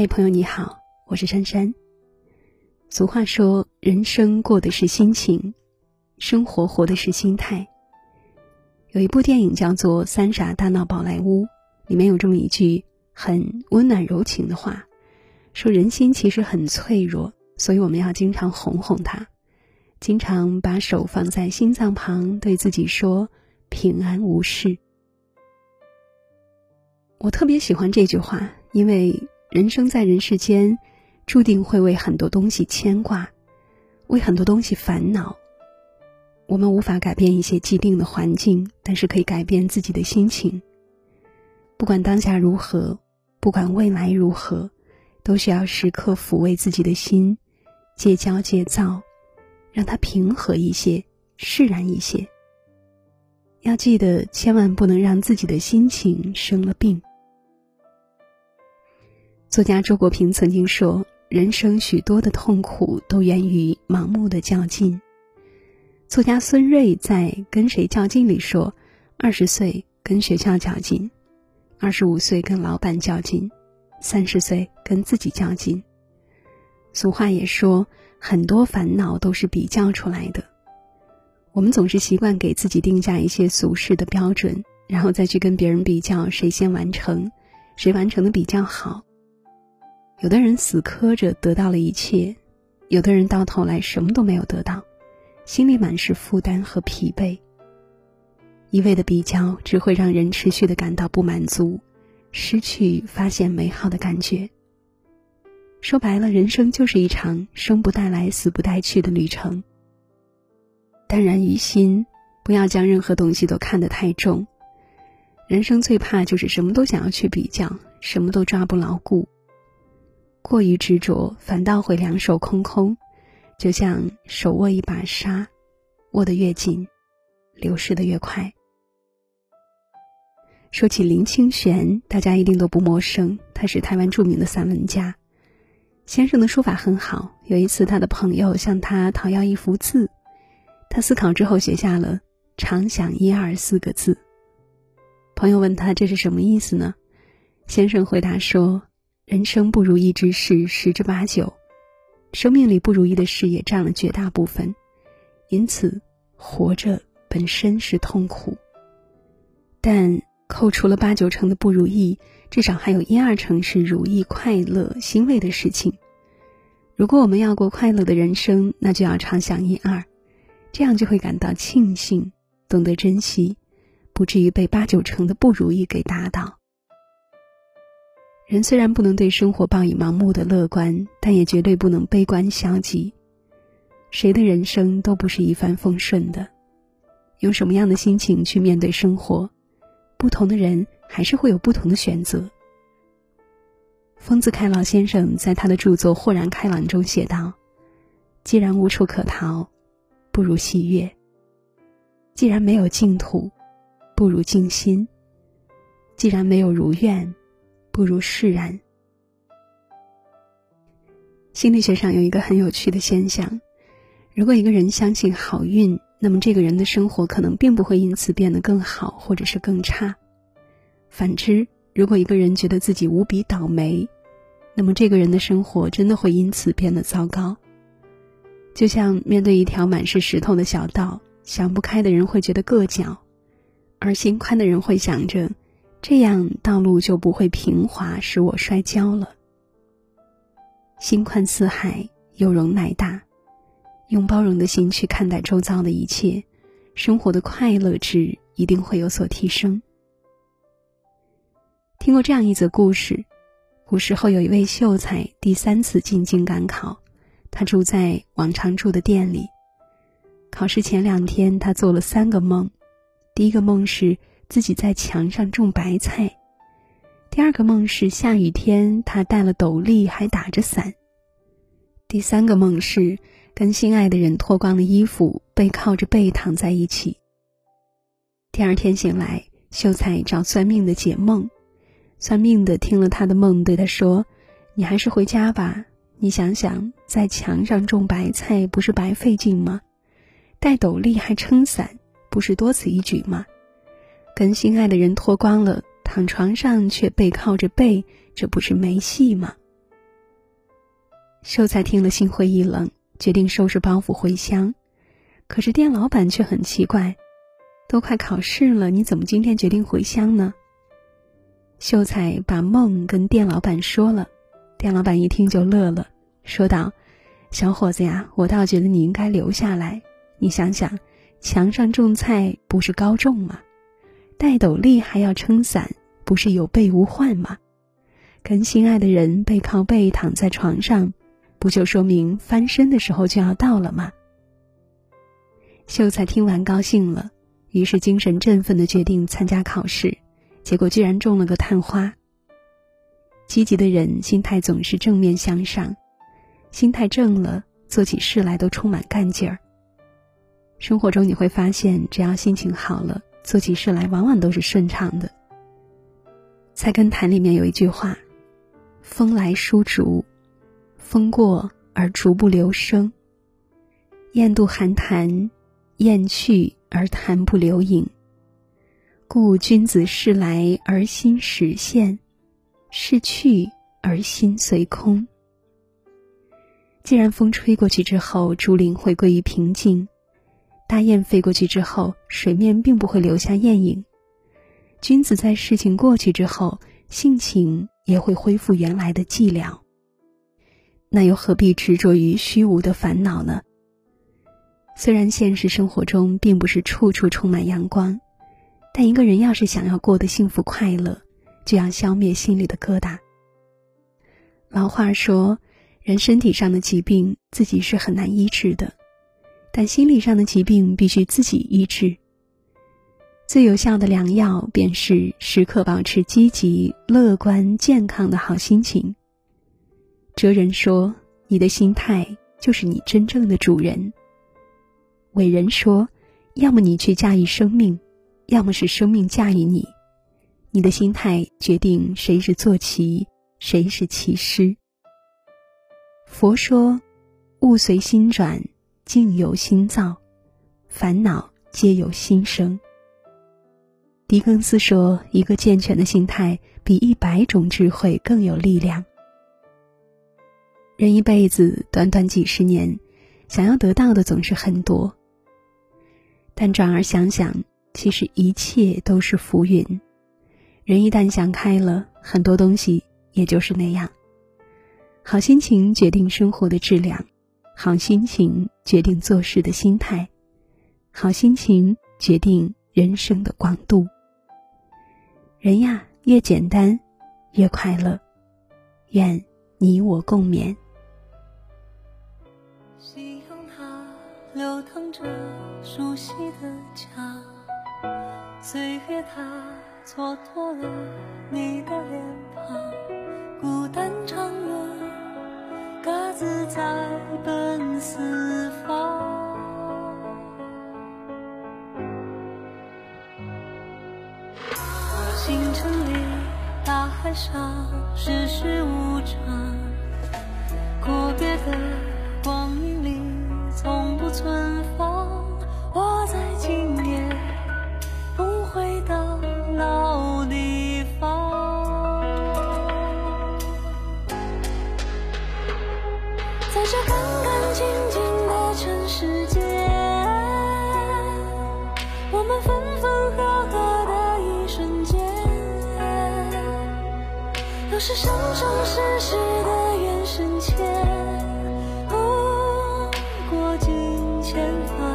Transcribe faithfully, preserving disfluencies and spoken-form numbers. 嘿、hey, 朋友你好，我是珊珊。俗话说，人生过的是心情，生活活的是心态。有一部电影叫做《三傻大闹宝莱坞》，里面有这么一句很温暖柔情的话，说人心其实很脆弱，所以我们要经常哄哄它，经常把手放在心脏旁，对自己说平安无事。我特别喜欢这句话，因为人生在人世间，注定会为很多东西牵挂，为很多东西烦恼。我们无法改变一些既定的环境，但是可以改变自己的心情。不管当下如何，不管未来如何，都需要时刻抚慰自己的心，戒骄戒躁，让它平和一些，释然一些。要记得，千万不能让自己的心情生了病。作家周国平曾经说，人生许多的痛苦都源于盲目的较劲。作家孙瑞在《跟谁较劲》里说，二十岁跟学校较劲，二十五岁跟老板较劲，三十岁跟自己较劲。俗话也说，很多烦恼都是比较出来的。我们总是习惯给自己定下一些俗世的标准，然后再去跟别人比较，谁先完成，谁完成的比较好。有的人死磕着得到了一切，有的人到头来什么都没有得到，心里满是负担和疲惫。一味的比较只会让人持续的感到不满足，失去发现美好的感觉。说白了，人生就是一场生不带来死不带去的旅程。淡然于心，不要将任何东西都看得太重。人生最怕就是什么都想要去比较，什么都抓不牢固。过于执着，反倒会两手空空，就像手握一把沙，握得越紧，流失得越快。说起林清玄，大家一定都不陌生，他是台湾著名的散文家。先生的书法很好，有一次他的朋友向他讨要一幅字，他思考之后写下了“常想一二”四个字。朋友问他这是什么意思呢？先生回答说，人生不如意之事十之八九，生命里不如意的事也占了绝大部分，因此活着本身是痛苦，但扣除了八九成的不如意，至少还有一二成是如意、快乐、欣慰的事情。如果我们要过快乐的人生，那就要常想一二，这样就会感到庆幸，懂得珍惜，不至于被八九成的不如意给打倒。人虽然不能对生活抱以盲目的乐观，但也绝对不能悲观消极。谁的人生都不是一帆风顺的，用什么样的心情去面对生活，不同的人还是会有不同的选择。丰子恺老先生在他的著作《豁然开朗》中写道，既然无处可逃，不如喜悦；既然没有净土，不如静心；既然没有如愿，不如释然。心理学上有一个很有趣的现象，如果一个人相信好运，那么这个人的生活可能并不会因此变得更好或者是更差。反之，如果一个人觉得自己无比倒霉，那么这个人的生活真的会因此变得糟糕。就像面对一条满是石头的小道，想不开的人会觉得硌脚，而心宽的人会想着，这样道路就不会平滑使我摔跤了。心宽似海，有容乃大，用包容的心去看待周遭的一切，生活的快乐值一定会有所提升。听过这样一则故事，古时候有一位秀才第三次进京赶考，他住在往常住的店里。考试前两天，他做了三个梦。第一个梦是自己在墙上种白菜，第二个梦是下雨天他戴了斗笠还打着伞，第三个梦是跟心爱的人脱光了衣服，背靠着背躺在一起。第二天醒来，秀才找算命的解梦，算命的听了他的梦，对他说，你还是回家吧，你想想，在墙上种白菜不是白费劲吗？戴斗笠还撑伞，不是多此一举吗？跟心爱的人脱光了，躺床上却背靠着背，这不是没戏吗？秀才听了心灰意冷，决定收拾包袱回乡。可是店老板却很奇怪，都快考试了，你怎么今天决定回乡呢？秀才把梦跟店老板说了，店老板一听就乐了，说道：小伙子呀，我倒觉得你应该留下来，你想想，墙上种菜不是高中吗？戴斗笠还要撑伞，不是有备无患吗？跟心爱的人背靠背躺在床上，不就说明翻身的时候就要到了吗？秀才听完高兴了，于是精神振奋地决定参加考试，结果居然中了个探花。积极的人心态总是正面向上，心态正了，做起事来都充满干劲儿。生活中你会发现，只要心情好了，做起事来往往都是顺畅的。菜根谭里面有一句话：风来疏竹，风过而竹不留声；雁渡寒潭，雁去而潭不留影。故君子事来而心始现，事去而心随空。既然风吹过去之后，竹林会归于平静，大雁飞过去之后，水面并不会留下雁影。君子在事情过去之后，性情也会恢复原来的寂寥，那又何必执着于虚无的烦恼呢？虽然现实生活中并不是处处充满阳光，但一个人要是想要过得幸福快乐，就要消灭心里的疙瘩。老话说，人身体上的疾病自己是很难医治的，但心理上的疾病必须自己医治。最有效的良药便是时刻保持积极、乐观、健康的好心情。哲人说，你的心态就是你真正的主人。伟人说，要么你去驾驭生命，要么是生命驾驭你。你的心态决定谁是坐骑，谁是骑师。佛说，物随心转，境由心造，烦恼皆由心生。狄更斯说，一个健全的心态比一百种智慧更有力量。人一辈子短短几十年，想要得到的总是很多，但转而想想，其实一切都是浮云。人一旦想开了，很多东西也就是那样。好心情决定生活的质量，好心情决定做事的心态，好心情决定人生的广度。人呀，越简单越快乐，愿你我共勉。夕阳下流淌着熟悉的家，岁月它蹉跎了你的脸庞，孤单唱了各自在奔四方。星辰里，大海上，世事无常，阔别的光阴里，从不存放。我在今夜不回到老地方，在这干干净净的尘世间，我们分分合合的一瞬间，又是生生世世的缘深浅，不过境迁。